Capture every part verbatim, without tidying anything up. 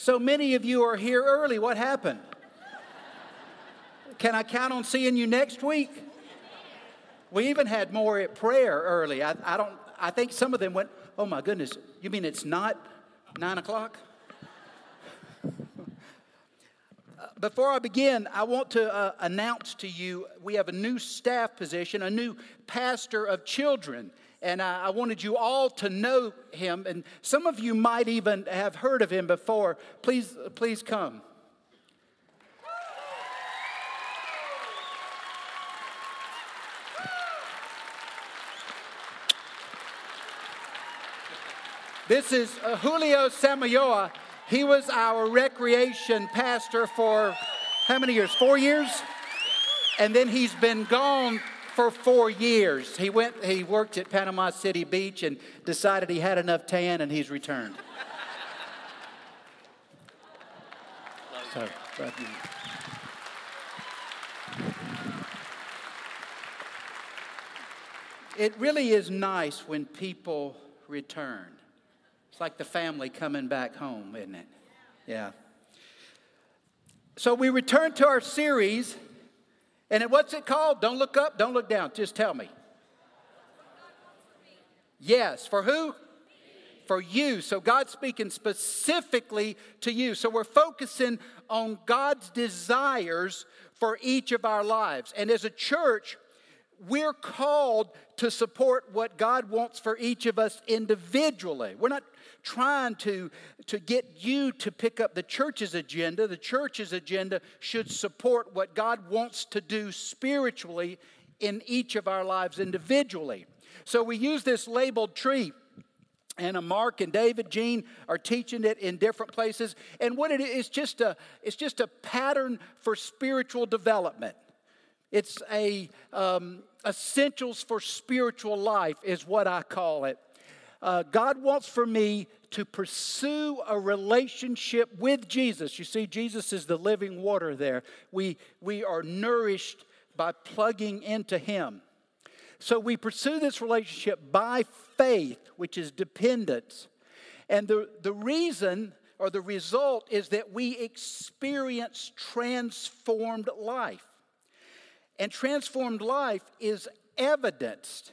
So many of you are here early. What happened? Can I count on seeing you next week? We even had more at prayer early. I, I don't. I think some of them went, oh my goodness, you mean it's not nine o'clock? Before I begin, I want to uh, announce to you, we have a new staff position, a new pastor of children. And I, I wanted you all to know him. And some of you might even have heard of him before. Please, please come. This is uh, Julio Samoyoa. He was our recreation pastor for how many years? Four years? And then he's been gone for four years. He went, he worked at Panama City Beach and decided he had enough tan and he's returned. So, love you. It really is nice when people return. It's like the family coming back home, isn't it? Yeah. So we return to our series, and it, what's it called? Don't look up, don't look down. Just tell me. Yes. For who? Me. For you. So God's speaking specifically to you. So we're focusing on God's desires for each of our lives. And as a church, we're called to support what God wants for each of us individually. We're not trying to, to get you to pick up the church's agenda. The church's agenda should support what God wants to do spiritually in each of our lives individually. So we use this labeled tree. And Mark and David, Jean are teaching it in different places. And what it is, just a, it's just a pattern for spiritual development. It's a um, essentials for spiritual life is what I call it. Uh, God wants for me to pursue a relationship with Jesus. You see, Jesus is the living water there. We, we are nourished by plugging into him. So we pursue this relationship by faith, which is dependence. And the, the reason or the result is that we experience transformed life. And transformed life is evidenced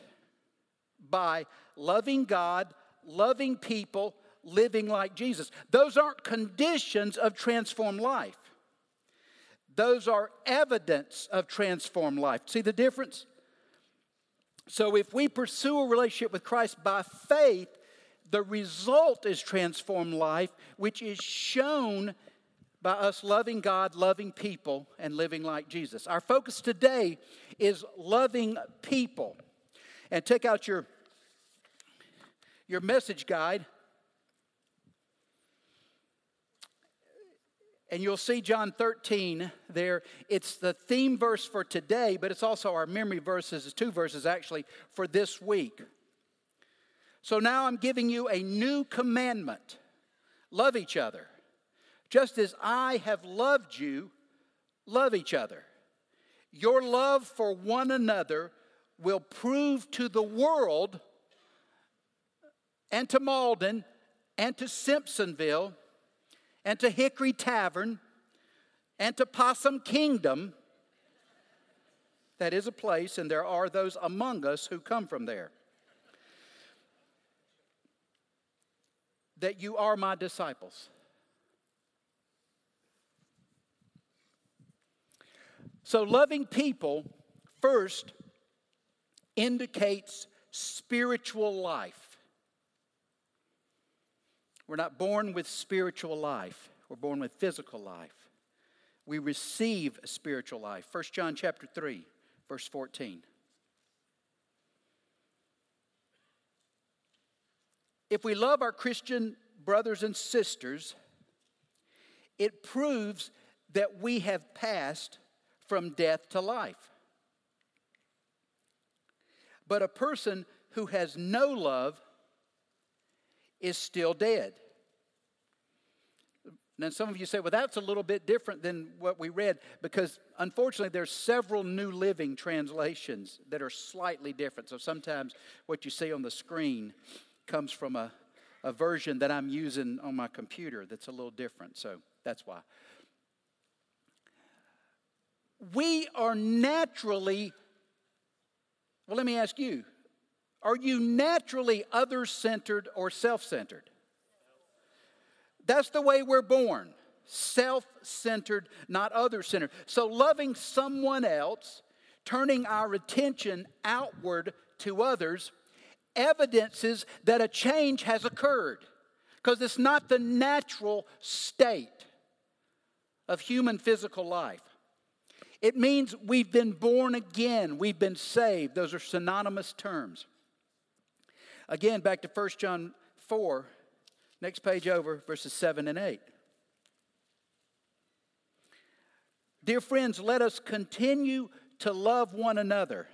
by loving God, loving people, living like Jesus. Those aren't conditions of transformed life. Those are evidence of transformed life. See the difference? So if we pursue a relationship with Christ by faith, the result is transformed life, which is shown by us loving God, loving people, and living like Jesus. Our focus today is loving people. And take out your, your message guide. And you'll see John thirteen there. It's the theme verse for today, but it's also our memory verses, two verses actually, for this week. So now I'm giving you a new commandment. Love each other. Just as I have loved you, love each other. Your love for one another will prove to the world and to Malden and to Simpsonville and to Hickory Tavern and to Possum Kingdom. That is a place, and there are those among us who come from there. That you are my disciples. So loving people first indicates spiritual life. We're not born with spiritual life. We're born with physical life. We receive spiritual life. First John chapter three, verse fourteen. If we love our Christian brothers and sisters, it proves that we have passed from death to life. But a person who has no love is still dead. Now some of you say, well, that's a little bit different than what we read, because unfortunately there's several New Living translations that are slightly different. So sometimes what you see on the screen comes from a, a version that I'm using on my computer that's a little different. So that's why. We are naturally, well, let me ask you, are you naturally other-centered or self-centered? That's the way we're born. Self-centered, not other-centered. So loving someone else, turning our attention outward to others, evidences that a change has occurred, because it's not the natural state of human physical life. It means we've been born again. We've been saved. Those are synonymous terms. Again, back to First John four, next page over, verses seven and eight. Dear friends, let us continue to love one another,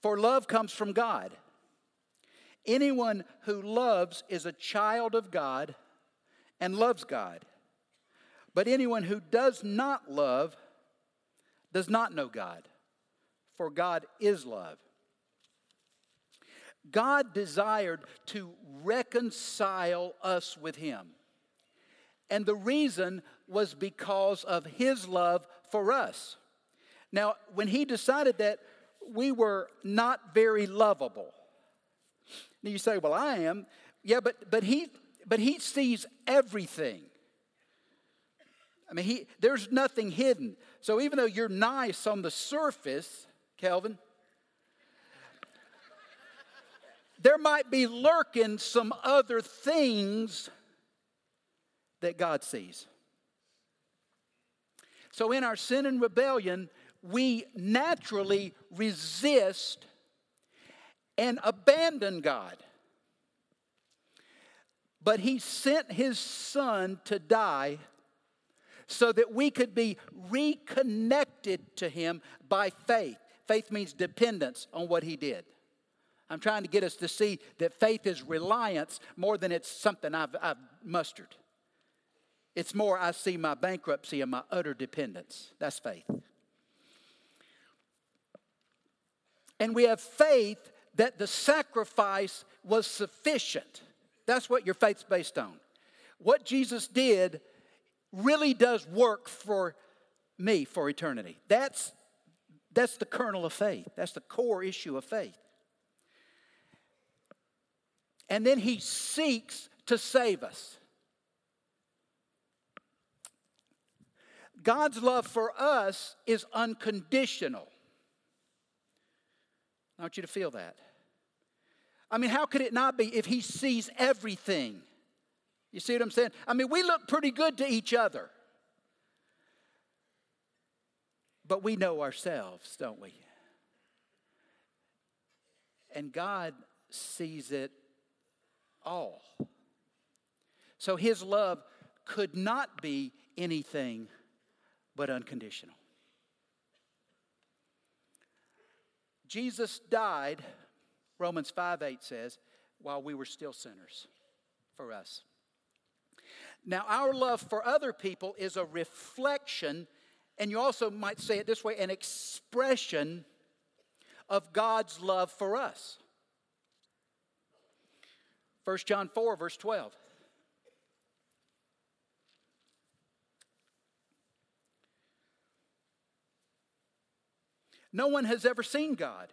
for love comes from God. Anyone who loves is a child of God and loves God. But anyone who does not love does not know God, for God is love. God desired to reconcile us with Him. And the reason was because of His love for us. Now, when He decided that, we were not very lovable. Now you say, well, I am. Yeah, but but he but he sees everything. I mean, he there's nothing hidden. So even though you're nice on the surface, Calvin, there might be lurking some other things that God sees. So in our sin and rebellion, we naturally resist and abandon God. But He sent His Son to die so that we could be reconnected to Him by faith. Faith means dependence on what He did. I'm trying to get us to see that faith is reliance more than it's something I've, I've mustered. It's more I see my bankruptcy and my utter dependence. That's faith. And we have faith that the sacrifice was sufficient. That's what your faith's based on. What Jesus did really does work for me for eternity. That's, that's the kernel of faith. That's the core issue of faith. And then He seeks to save us. God's love for us is unconditional. I want you to feel that. I mean, how could it not be if He sees everything? You see what I'm saying? I mean, we look pretty good to each other. But we know ourselves, don't we? And God sees it all. So His love could not be anything but unconditional. Jesus died, Romans five eight says, while we were still sinners, for us. Now, our love for other people is a reflection, and you also might say it this way, an expression of God's love for us. First John four, verse twelve. No one has ever seen God.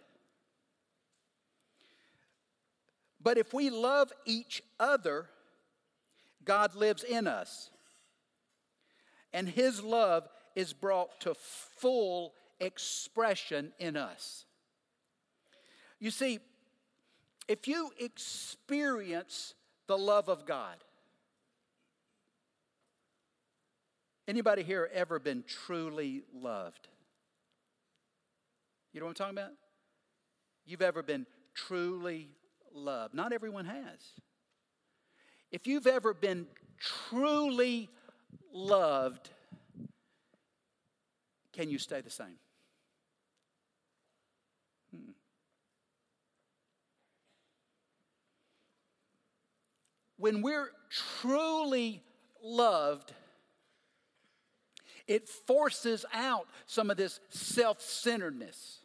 But if we love each other, God lives in us. And His love is brought to full expression in us. You see, if you experience the love of God, anybody here ever been truly loved? You know what I'm talking about? You've ever been truly loved. Not everyone has. If you've ever been truly loved, can you stay the same? Hmm. When we're truly loved, it forces out some of this self-centeredness.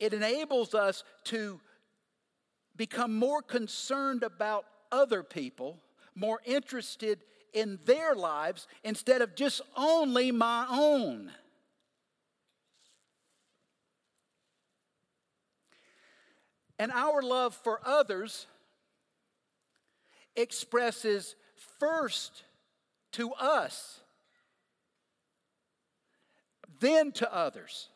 It enables us to become more concerned about other people, more interested in their lives instead of just only my own. And our love for others expresses first to us, then to others,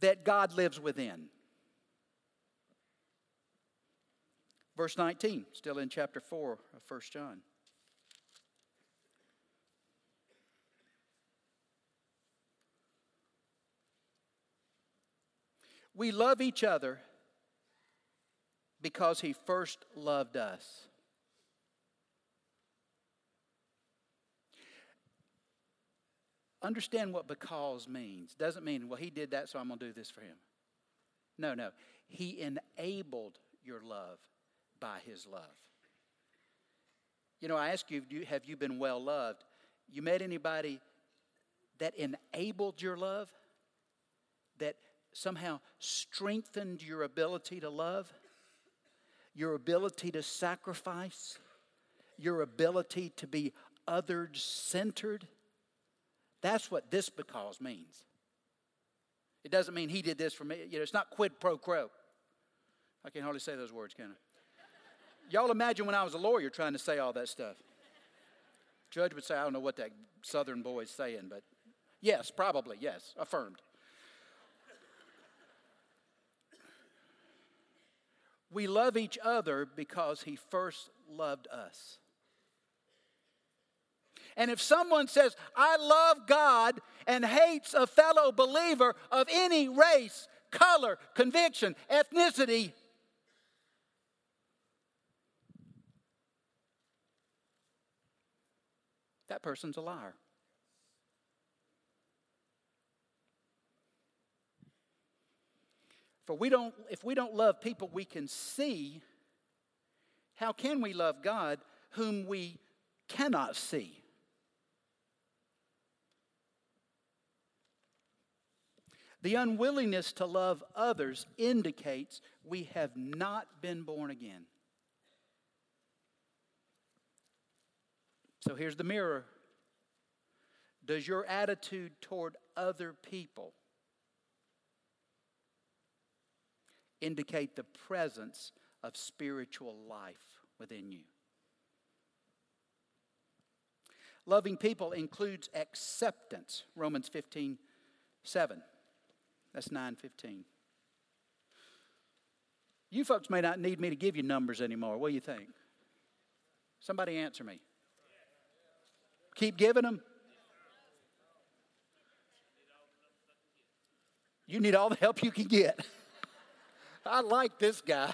that God lives within. Verse nineteen, still in chapter four of First John. We love each other because he first loved us. Understand what because means. Doesn't mean, well, he did that, so I'm going to do this for him. No, no. He enabled your love by his love. You know, I ask you, have you been well loved? You met anybody that enabled your love? That somehow strengthened your ability to love? Your ability to sacrifice? Your ability to be others-centered? That's what this because means. It doesn't mean he did this for me. You know, it's not quid pro quo. I can hardly say those words, can I? Y'all imagine when I was a lawyer trying to say all that stuff. Judge would say, I don't know what that southern boy is saying, but yes, probably, yes, affirmed. We love each other because he first loved us. And if someone says, I love God, and hates a fellow believer of any race, color, conviction, ethnicity, that person's a liar. For we don't, if we don't love people we can see, how can we love God whom we cannot see? The unwillingness to love others indicates we have not been born again. So here's the mirror. Does your attitude toward other people indicate the presence of spiritual life within you? Loving people includes acceptance. Romans fifteen seven. That's nine fifteen. You folks may not need me to give you numbers anymore. What do you think? Somebody answer me. Keep giving them. You need all the help you can get. I like this guy.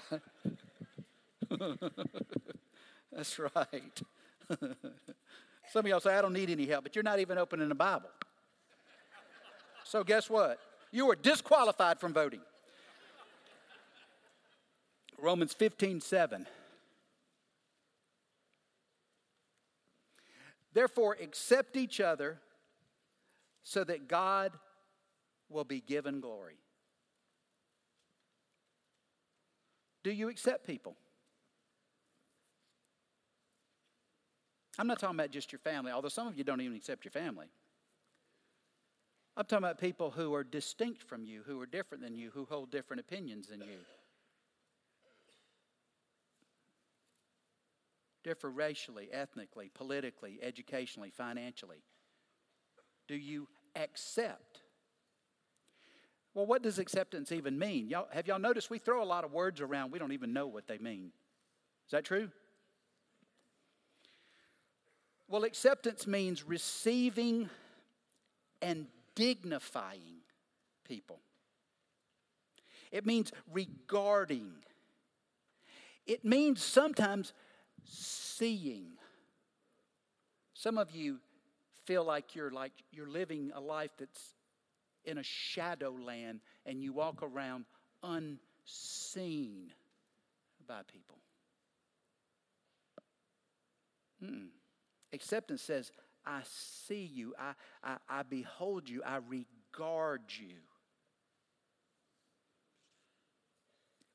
That's right. Some of y'all say, I don't need any help, but you're not even opening the Bible. So guess what? You are disqualified from voting. Romans fifteen seven. Therefore, accept each other so that God will be given glory. Do you accept people? I'm not talking about just your family, although some of you don't even accept your family. I'm talking about people who are distinct from you, who are different than you, who hold different opinions than you. Differ racially, ethnically, politically, educationally, financially. Do you accept? Well, what does acceptance even mean? Y'all, have y'all noticed we throw a lot of words around, we don't even know what they mean. Is that true? Well, acceptance means receiving and dignifying people. It means regarding. It means sometimes seeing. Some of you feel like you're like you're living a life that's in a shadow land and you walk around unseen by people. Mm-mm. Acceptance says, I see you, I, I, I behold you, I regard you.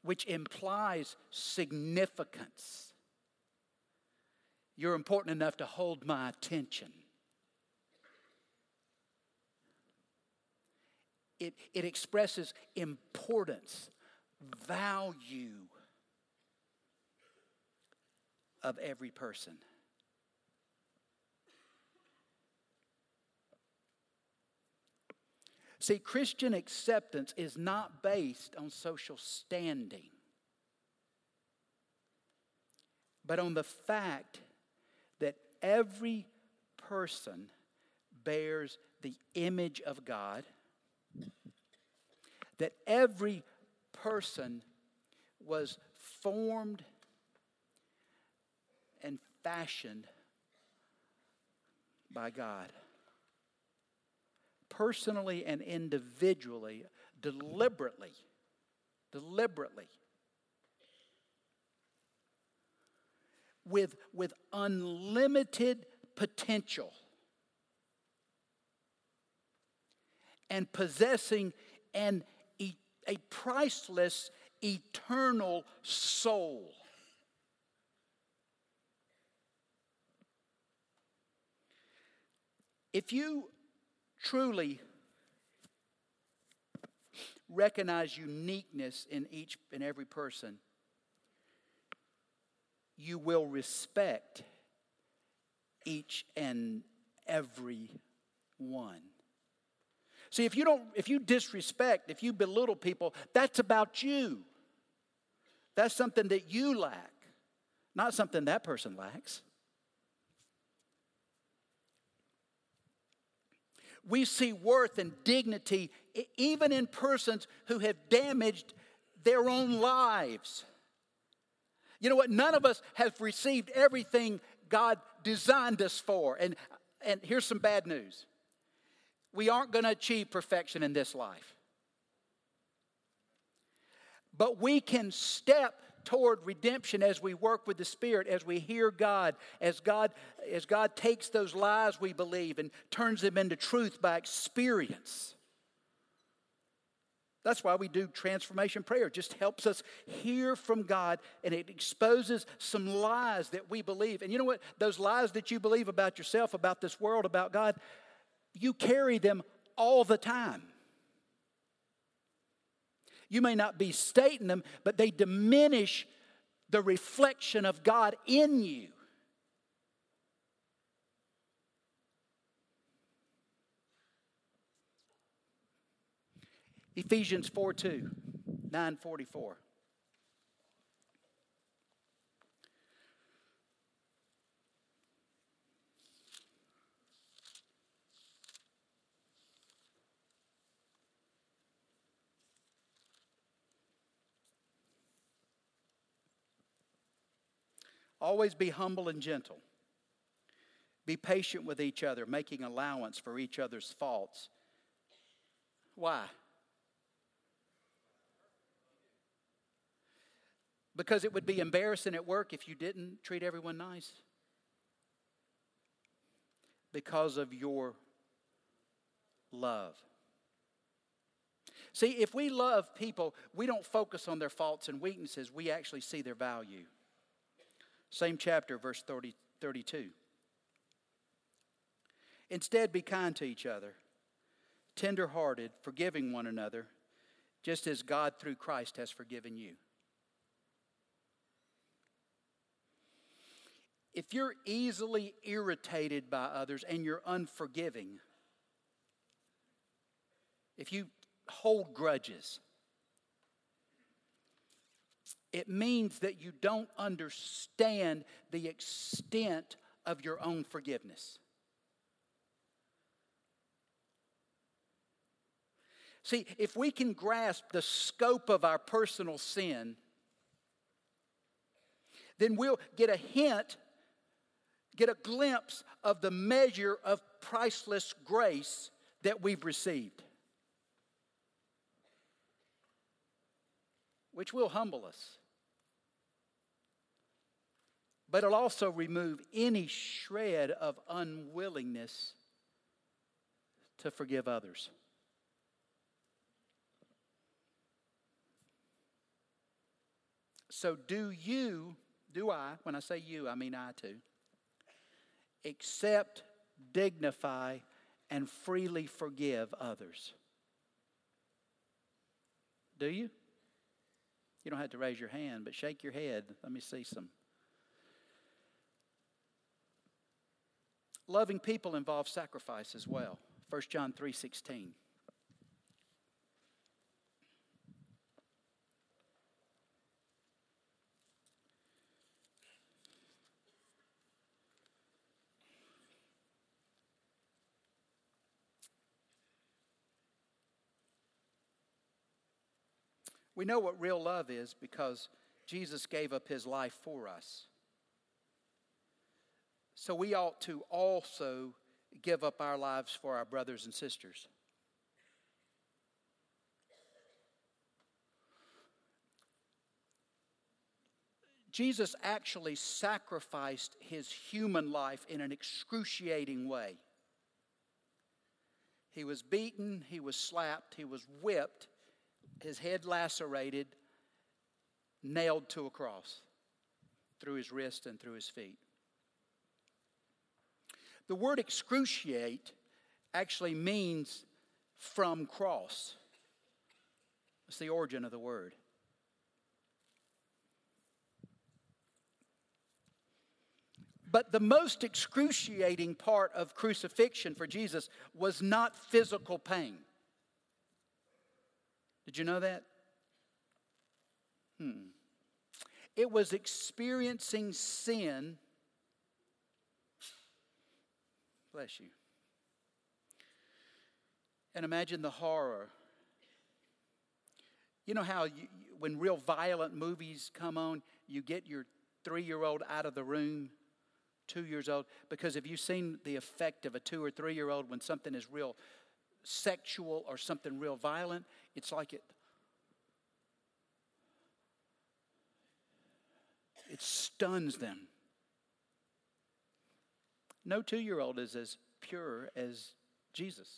which implies significance. You're important enough to hold my attention. It, it expresses importance, value of every person. See, Christian acceptance is not based on social standing, but on the fact that every person bears the image of God, that every person was formed and fashioned by God. Personally and individually, deliberately, deliberately, with, with unlimited potential and possessing an, a priceless, eternal soul. If you truly recognize uniqueness in each and every person, you will respect each and every one. See, if you don't, if you disrespect, if you belittle people, that's about you. That's something that you lack, not something that person lacks. We see worth and dignity even in persons who have damaged their own lives. You know what? None of us have received everything God designed us for. And, and here's some bad news. We aren't going to achieve perfection in this life. But we can step toward redemption as we work with the Spirit, as we hear God, as God as God takes those lies we believe and turns them into truth by experience. That's why we do transformation prayer. It just helps us hear from God, and it exposes some lies that we believe. And you know what? Those lies that you believe about yourself, about this world, about God, you carry them all the time. You may not be stating them, but they diminish the reflection of God in you. Ephesians four two, nine forty-four. Always be humble and gentle. Be patient with each other, making allowance for each other's faults. Why? Because it would be embarrassing at work if you didn't treat everyone nice. Because of your love. See, if we love people, we don't focus on their faults and weaknesses. We actually see their value. Same chapter, verse thirty, thirty-two. Instead, be kind to each other, tender-hearted, forgiving one another, just as God through Christ has forgiven you. If you're easily irritated by others and you're unforgiving, if you hold grudges, it means that you don't understand the extent of your own forgiveness. See, if we can grasp the scope of our personal sin, then we'll get a hint, get a glimpse of the measure of priceless grace that we've received, which will humble us. But it'll also remove any shred of unwillingness to forgive others. So do you, do I, when I say you, I mean I too, accept, dignify, and freely forgive others? Do you? You don't have to raise your hand, but shake your head. Let me see some. Loving people involves sacrifice as well. First John three sixteen. We know what real love is because Jesus gave up his life for us. So we ought to also give up our lives for our brothers and sisters. Jesus actually sacrificed his human life in an excruciating way. He was beaten, he was slapped, he was whipped, his head lacerated, nailed to a cross through his wrists and through his feet. The word excruciate actually means from cross. It's the origin of the word. But the most excruciating part of crucifixion for Jesus was not physical pain. Did you know that? Hmm. It was experiencing sin. Bless you. And imagine the horror. You know how you, when real violent movies come on, you get your three-year-old out of the room, two years old, because have you seen the effect of a two- or three-year-old when something is real sexual or something real violent? It's like it, it stuns them. No two-year-old is as pure as Jesus.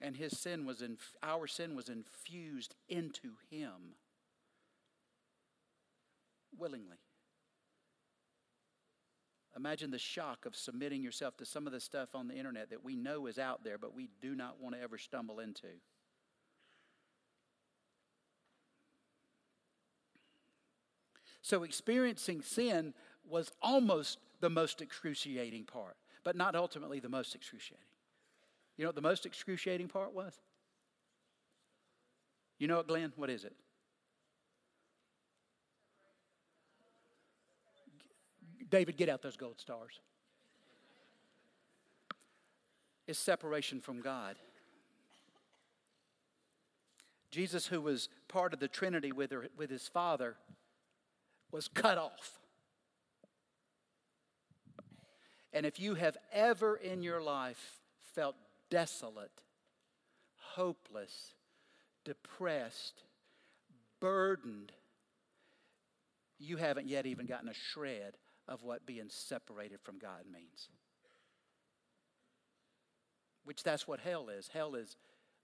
And his sin was in, our sin was infused into him willingly. Imagine the shock of submitting yourself to some of the stuff on the internet that we know is out there, but we do not want to ever stumble into. So experiencing sin was almost the most excruciating part, but not ultimately the most excruciating. You know what the most excruciating part was? You know it, Glenn? What is it? David, get out those gold stars. It's separation from God. Jesus, who was part of the Trinity with, her, with his Father, was cut off. And if you have ever in your life felt desolate, hopeless, depressed, burdened, you haven't yet even gotten a shred of what being separated from God means. Which that's what hell is. Hell is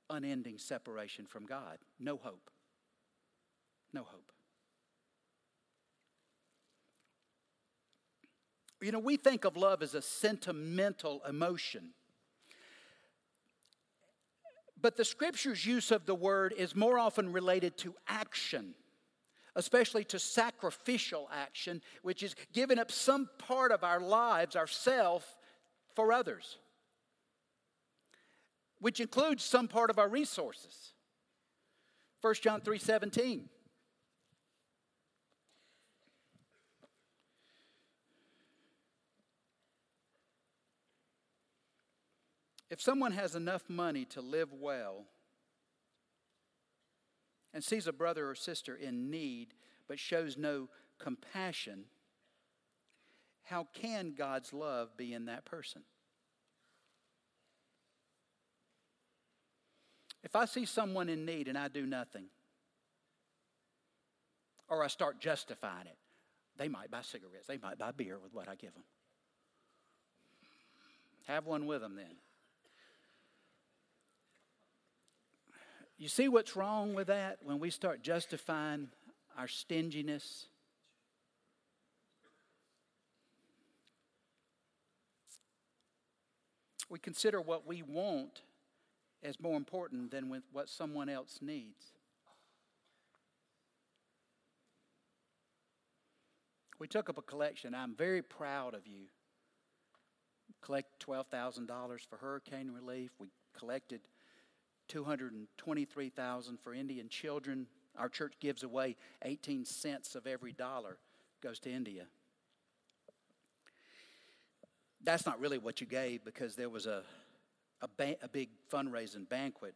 unending separation from God. No hope. No hope. You know, we think of love as a sentimental emotion. But the Scripture's use of the word is more often related to action, especially to sacrificial action, which is giving up some part of our lives, ourselves, for others, which includes some part of our resources. First John three seventeen. If someone has enough money to live well, and sees a brother or sister in need, but shows no compassion, how can God's love be in that person? If I see someone in need and I do nothing, or I start justifying it, they might buy cigarettes, they might buy beer with what I give them. Have one with them then. You see what's wrong with that? When we start justifying our stinginess. We consider what we want as more important than what someone else needs. We took up a collection. I'm very proud of you. Collect twelve thousand dollars for hurricane relief. We collected two hundred twenty-three thousand dollars for Indian children. Our church gives away eighteen cents of every dollar goes to India. That's not really what you gave, because there was a a, ba- a big fundraising banquet,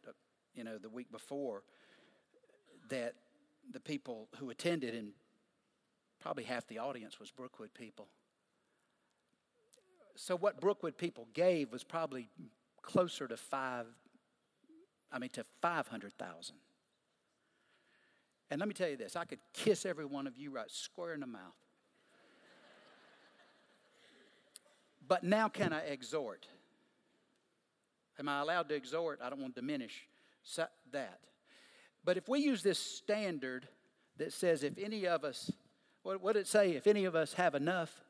you know, the week before, that the people who attended, and probably half the audience was Brookwood people. So what Brookwood people gave was probably closer to five. I mean, to five hundred thousand. And let me tell you this: I could kiss every one of you right square in the mouth. But now can I exhort? Am I allowed to exhort? I don't want to diminish that. But if we use this standard that says if any of us, what did it say? If any of us have enough,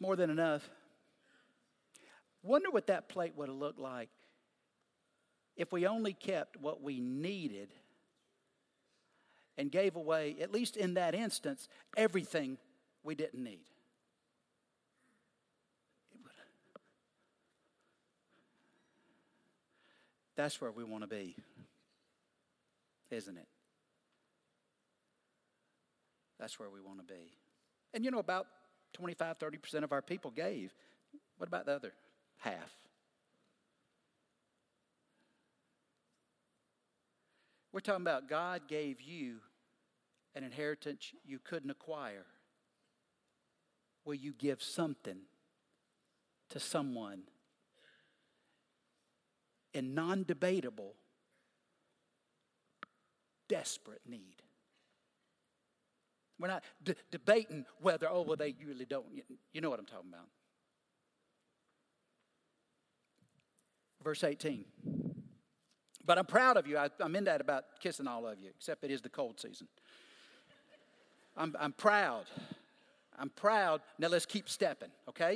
more than enough. Wonder what that plate would have looked like if we only kept what we needed and gave away, at least in that instance, everything we didn't need. That's where we want to be, isn't it? That's where we want to be. And you know, about twenty-five, thirty percent of our people gave. What about the other half? We're talking about God gave you an inheritance you couldn't acquire. Will you give something to someone? And non-debatable, desperate need. We're not d- debating whether, oh, well, they really don't. You know what I'm talking about. Verse eighteen. But I'm proud of you. I, I'm in that about kissing all of you, except it is the cold season. I'm, I'm proud. I'm proud. Now let's keep stepping, okay?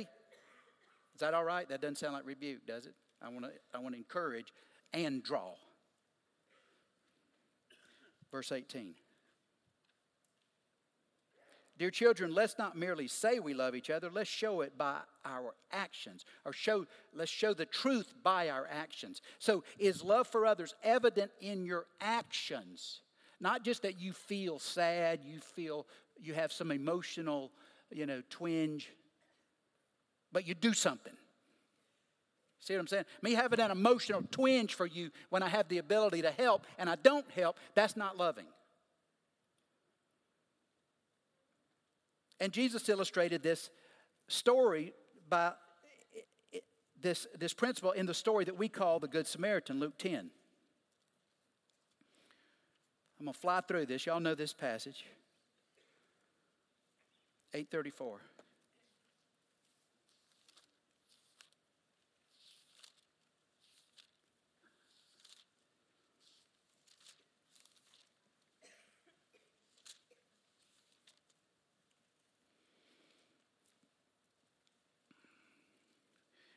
Is that all right? That doesn't sound like rebuke, does it? I want to I want to encourage and draw. Verse eighteen. Dear children, let's not merely say we love each other. Let's show it by our actions. Or show let's show the truth by our actions. So is love for others evident in your actions? Not just that you feel sad, you feel you have some emotional, you know, twinge, but you do something. See what I'm saying? Me having an emotional twinge for you when I have the ability to help and I don't help, that's not loving. And Jesus illustrated this story by this, this principle in the story that we call the Good Samaritan, Luke ten. I'm going to fly through this. Y'all know this passage. eight thirty-four.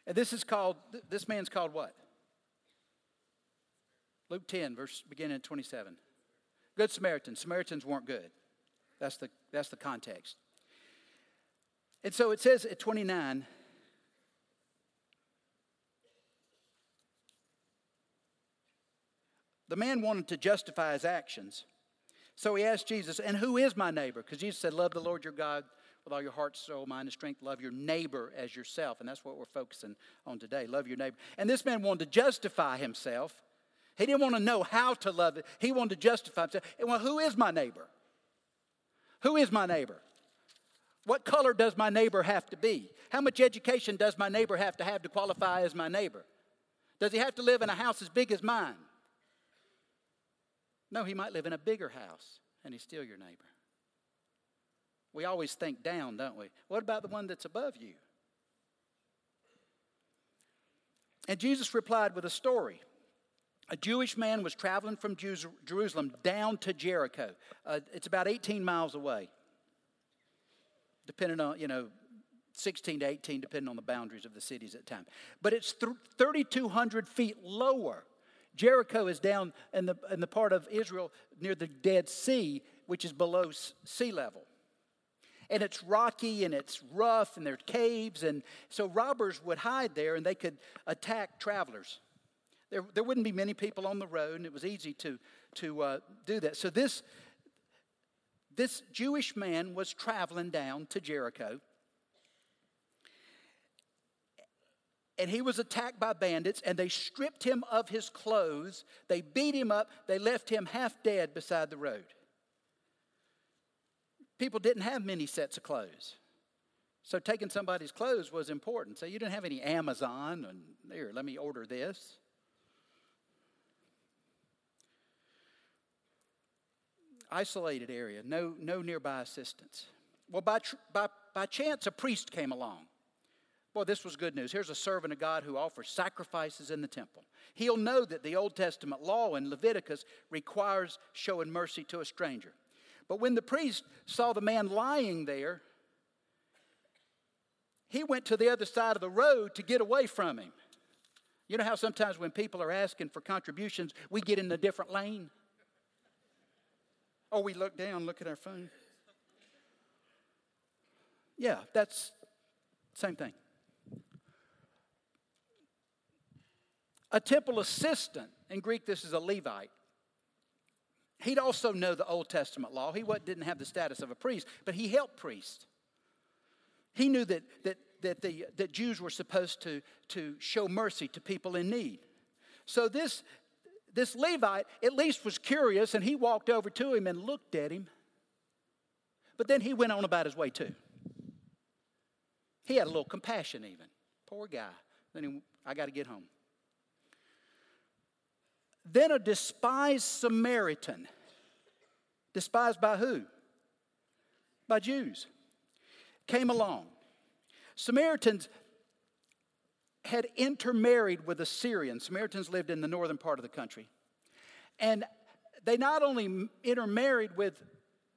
And this is called, this man's called what? Luke ten, verse beginning at twenty-seven. Good Samaritan. Samaritans weren't good. That's the, that's the context. And so it says at twenty-nine, the man wanted to justify his actions. So he asked Jesus, and who is my neighbor? Because Jesus said, love the Lord your God with all your heart, soul, mind, and strength, love your neighbor as yourself. And that's what we're focusing on today. Love your neighbor. And this man wanted to justify himself. He didn't want to know how to love it. He wanted to justify himself. And well, who is my neighbor? Who is my neighbor? What color does my neighbor have to be? How much education does my neighbor have to have to qualify as my neighbor? Does he have to live in a house as big as mine? No, he might live in a bigger house, and he's still your neighbor. We always think down, don't we? What about the one that's above you? And Jesus replied with a story. A Jewish man was traveling from Jerusalem down to Jericho. Uh, it's about eighteen miles away, depending on, you know, sixteen to eighteen, depending on the boundaries of the cities at the time. But it's three thousand two hundred feet lower. Jericho is down in the in the part of Israel near the Dead Sea, which is below sea level. And it's rocky and it's rough and there's caves. And so robbers would hide there and they could attack travelers. There, there wouldn't be many people on the road, and it was easy to, to uh, do that. So this, this Jewish man was traveling down to Jericho, and he was attacked by bandits, and they stripped him of his clothes. They beat him up. They left him half dead beside the road. People didn't have many sets of clothes. So taking somebody's clothes was important. So you didn't have any Amazon, and here, let me order this. Isolated area, no no nearby assistance. Well, by, tr- by by chance, a priest came along. Boy, this was good news. Here's a servant of God who offers sacrifices in the temple. He'll know that the Old Testament law in Leviticus requires showing mercy to a stranger. But when the priest saw the man lying there, he went to the other side of the road to get away from him. You know how sometimes when people are asking for contributions, we get in a different lane? Or we look down, look at our phone. Yeah, that's the same thing. A temple assistant, in Greek this is a Levite. He'd also know the Old Testament law. He didn't have the status of a priest, but he helped priests. He knew that that that the that Jews were supposed to, to show mercy to people in need. So this this Levite at least was curious, and he walked over to him and looked at him. But then he went on about his way too. He had a little compassion even. Poor guy. Then he, I got to get home. Then a despised Samaritan. Despised by who? By Jews. Came along. Samaritans had intermarried with Assyrians. Samaritans lived in the northern part of the country. And they not only intermarried with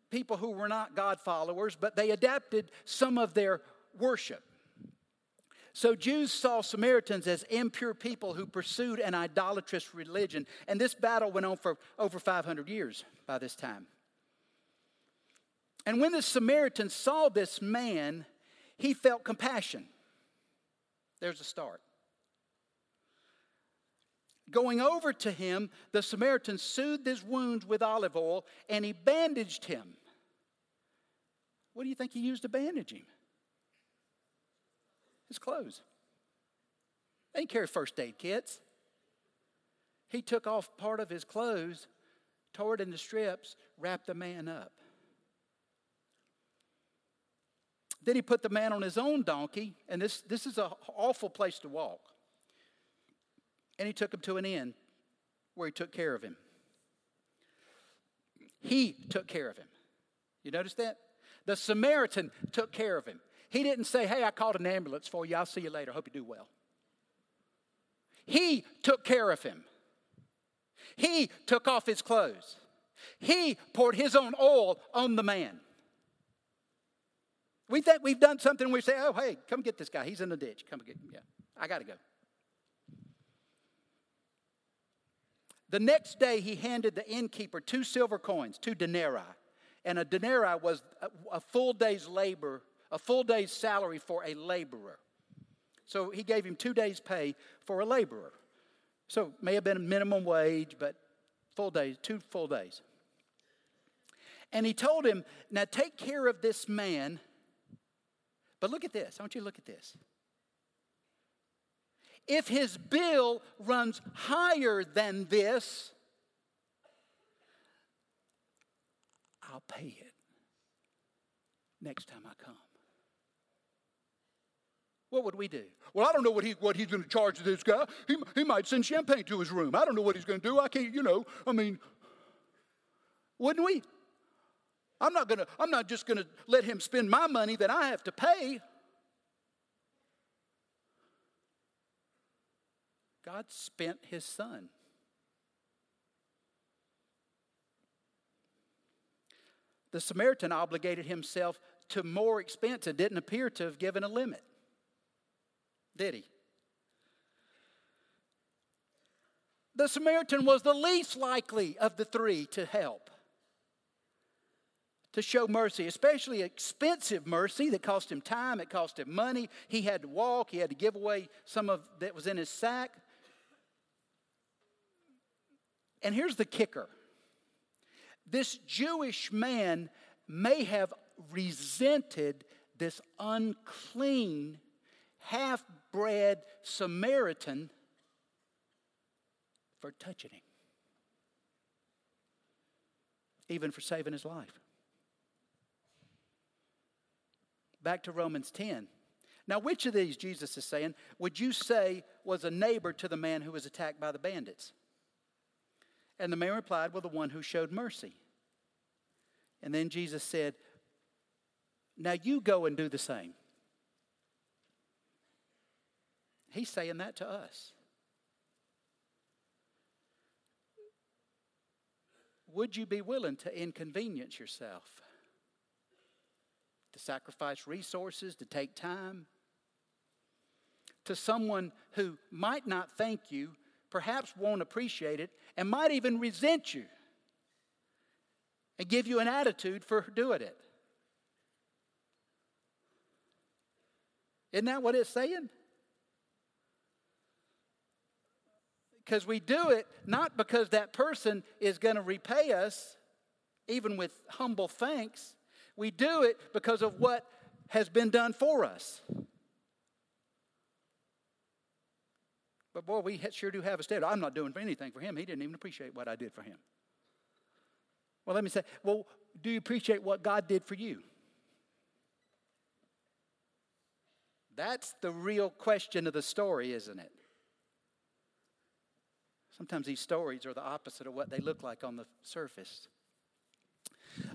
people who were not God followers, but they adapted some of their worship. So Jews saw Samaritans as impure people who pursued an idolatrous religion. And this battle went on for over five hundred years by this time. And when the Samaritan saw this man, he felt compassion. There's a start. Going over to him, the Samaritan soothed his wounds with olive oil, and he bandaged him. What do you think he used to bandage him? His clothes. They didn't carry first aid kits. He took off part of his clothes, tore it into strips, wrapped the man up. Then he put the man on his own donkey, and this, this is an awful place to walk. And he took him to an inn where he took care of him. He took care of him. You notice that? The Samaritan took care of him. He didn't say, hey, I called an ambulance for you. I'll see you later. Hope you do well. He took care of him. He took off his clothes. He poured his own oil on the man. We think we've done something and we say, oh, hey, come get this guy. He's in the ditch. Come get him. Yeah, I got to go. The next day, he handed the innkeeper two silver coins, two denarii. And a denarii was a full day's labor. A full day's salary for a laborer. So he gave him two days' pay for a laborer. So may have been a minimum wage, but full days, two full days. And he told him, now take care of this man. But look at this. I want you to look at this. If his bill runs higher than this, I'll pay it next time I come. What would we do? Well, I don't know what he what he's going to charge this guy. He he might send champagne to his room. I don't know what he's going to do. I can't, you know. I mean, wouldn't we? I'm not gonna. I'm not just going to let him spend my money that I have to pay. God spent his son The Samaritan obligated himself to more expense and didn't appear to have given a limit, did he? The Samaritan was the least likely of the three to help, to show mercy, especially expensive mercy that cost him time, it cost him money. He had to walk, he had to give away some of that was in his sack. And here's the kicker. This Jewish man may have resented this unclean, half-bred Samaritan for touching him, even for saving his life. Back to Romans ten. Now, which of these, Jesus is saying, would you say was a neighbor to the man who was attacked by the bandits? And the man replied, well, the one who showed mercy. And then Jesus said, now you go and do the same. He's saying that to us. Would you be willing to inconvenience yourself? To sacrifice resources, to take time? To someone who might not thank you, perhaps won't appreciate it, and might even resent you and give you an attitude for doing it. Isn't that what it's saying? Because we do it not because that person is going to repay us, even with humble thanks. We do it because of what has been done for us. But boy, we sure do have a standard. I'm not doing anything for him. He didn't even appreciate what I did for him. Well, let me say, well, do you appreciate what God did for you? That's the real question of the story, isn't it? Sometimes these stories are the opposite of what they look like on the surface.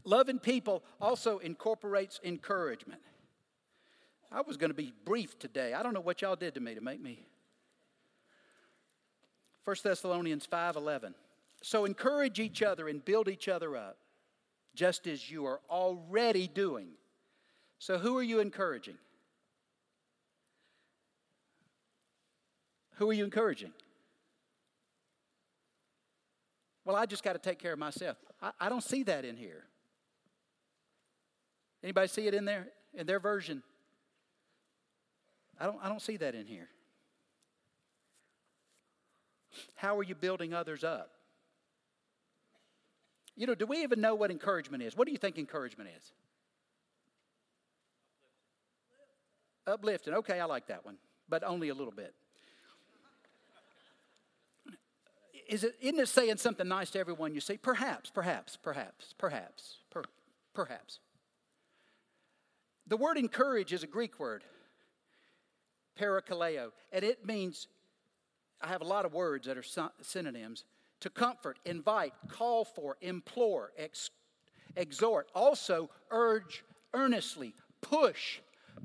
Loving people also incorporates encouragement. I was going to be brief today. I don't know what y'all did to me to make me... First Thessalonians five eleven. So encourage each other and build each other up, just as you are already doing. So who are you encouraging? Who are you encouraging? Well, I just got to take care of myself. I, I don't see that in here. Anybody see it in there, in their version? I don't, I don't see that in here. How are you building others up? You know, do we even know what encouragement is? What do you think encouragement is? Uplifting. Okay, I like that one, but only a little bit. Is it, isn't it saying something nice to everyone you see? Perhaps, perhaps, perhaps, perhaps, per, perhaps. The word encourage is a Greek word, parakaleo, and it means... I have a lot of words that are synonyms. To comfort, invite, call for, implore, ex- exhort. Also, urge earnestly, push,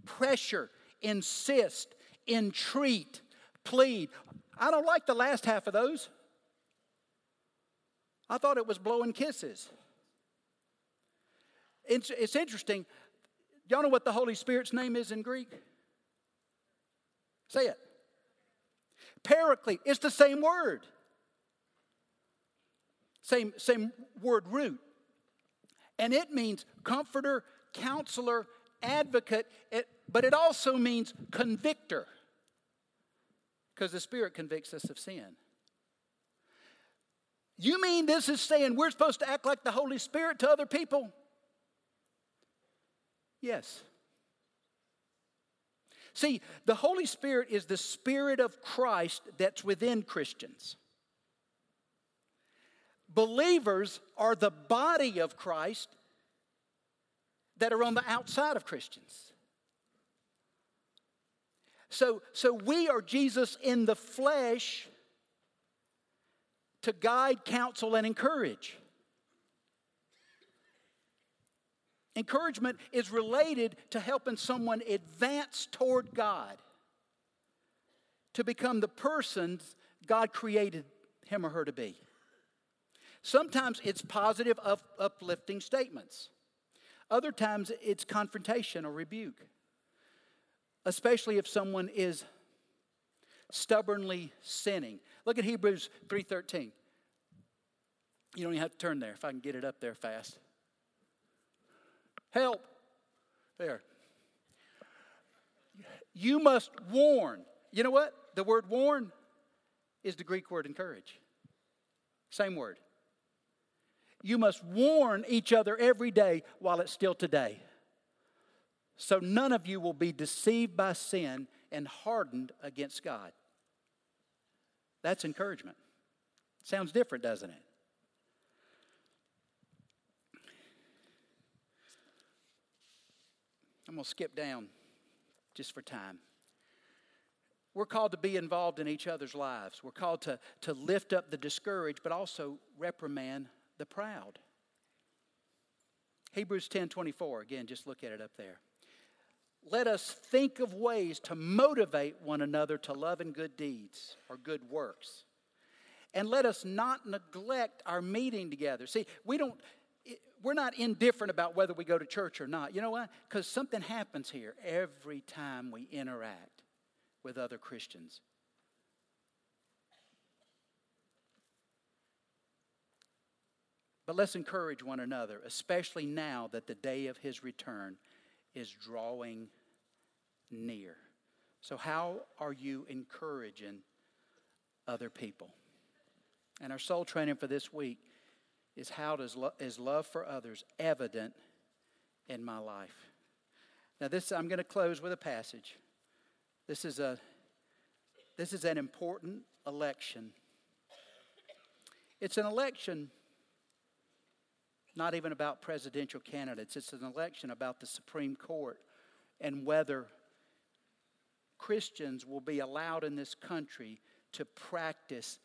pressure, insist, entreat, plead. I don't like the last half of those. I thought it was blowing kisses. It's, it's interesting. Y'all know what the Holy Spirit's name is in Greek? Say it. Paraclete, it's the same word. Same, same word root. And it means comforter, counselor, advocate, it, but it also means convictor. Because the Spirit convicts us of sin. You mean this is saying we're supposed to act like the Holy Spirit to other people? Yes. See, the Holy Spirit is the Spirit of Christ that's within Christians. Believers are the body of Christ that are on the outside of Christians. So, so we are Jesus in the flesh to guide, counsel, and encourage. Encouragement is related to helping someone advance toward God to become the person God created him or her to be. Sometimes it's positive, up, uplifting statements. Other times it's confrontation or rebuke, especially if someone is stubbornly sinning. Look at Hebrews three thirteen. You don't even have to turn there if I can get it up there fast. Help. There. You must warn. You know what? The word warn is the Greek word encourage. Same word. You must warn each other every day while it's still today, so none of you will be deceived by sin and hardened against God. That's encouragement. Sounds different, doesn't it? I'm going to skip down just for time. We're called to be involved in each other's lives. We're called to, to lift up the discouraged, but also reprimand the proud. Hebrews ten twenty-four. Again, just look at it up there. Let us think of ways to motivate one another to love and good deeds or good works. And let us not neglect our meeting together. See, we don't, we're not indifferent about whether we go to church or not. You know why? Because something happens here every time we interact with other Christians. But let's encourage one another, especially now that the day of his return is drawing near. So how are you encouraging other people? And our soul training for this week is how does lo- is love for others evident in my life? Now this, I'm going to close with a passage. This is a this is an important election. It's an election not even about presidential candidates. It's an election about the Supreme Court and whether Christians will be allowed in this country to practice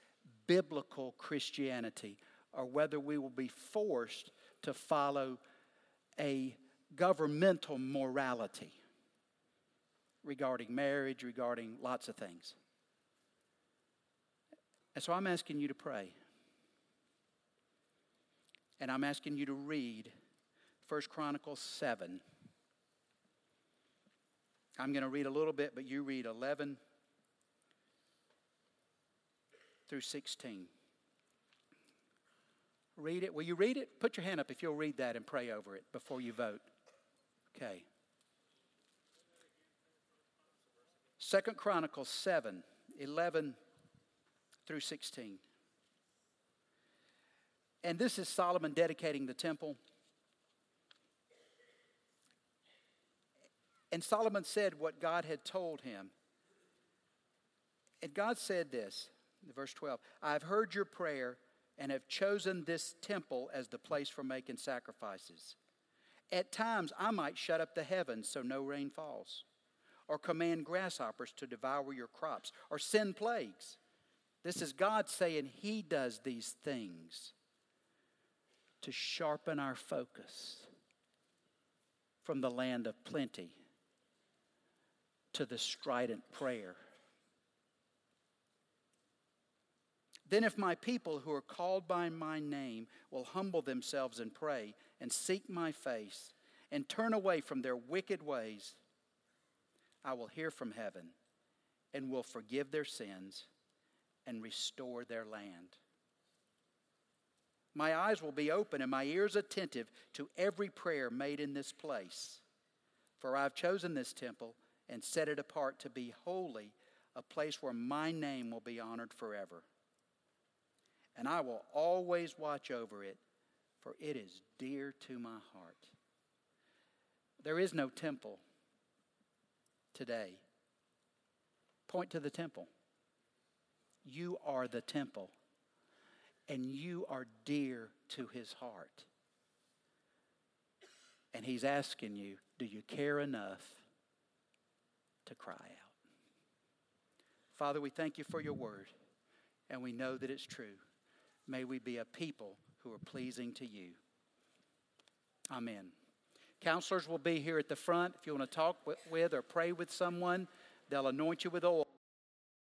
biblical Christianity or whether we will be forced to follow a governmental morality regarding marriage, regarding lots of things. And so I'm asking you to pray. And I'm asking you to read First Chronicles seven. I'm going to read a little bit, but you read eleven through sixteen. Read it. Will you read it? Put your hand up if you'll read that and pray over it before you vote. Okay. Second Chronicles seven, eleven through sixteen. And this is Solomon dedicating the temple. And Solomon said what God had told him. And God said this, in verse twelve, I have heard your prayer and have chosen this temple as the place for making sacrifices. At times I might shut up the heavens so no rain falls, or command grasshoppers to devour your crops, or send plagues. This is God saying he does these things to sharpen our focus from the land of plenty to the strident prayer. Then if my people who are called by my name will humble themselves and pray and seek my face and turn away from their wicked ways, I will hear from heaven and will forgive their sins and restore their land. My eyes will be open and my ears attentive to every prayer made in this place. For I have chosen this temple and set it apart to be holy, a place where my name will be honored forever. And I will always watch over it, for it is dear to my heart. There is no temple today. Point to the temple. You are the temple, and you are dear to his heart. And he's asking you, do you care enough to cry out? Father, we thank you for your word, and we know that it's true. May we be a people who are pleasing to you. Amen. Counselors will be here at the front. If you want to talk with or pray with someone, they'll anoint you with oil.